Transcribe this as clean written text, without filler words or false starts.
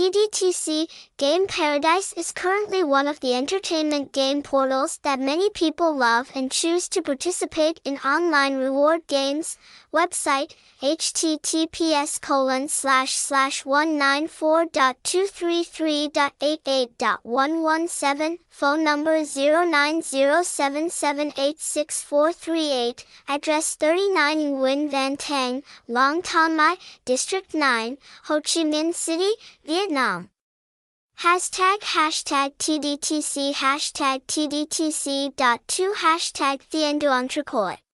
TDTC, Game Paradise is currently one of the entertainment game portals that many people love and choose to participate in online reward games. Website, https://194.233.88.117, phone number 0907786438, address 39 Nguyễn Văn Tăng, Long Thạnh Mỹ, District 9, Ho Chi Minh City, Vietnam. #TDTC #TDTC.TO #TheEnduantrecoy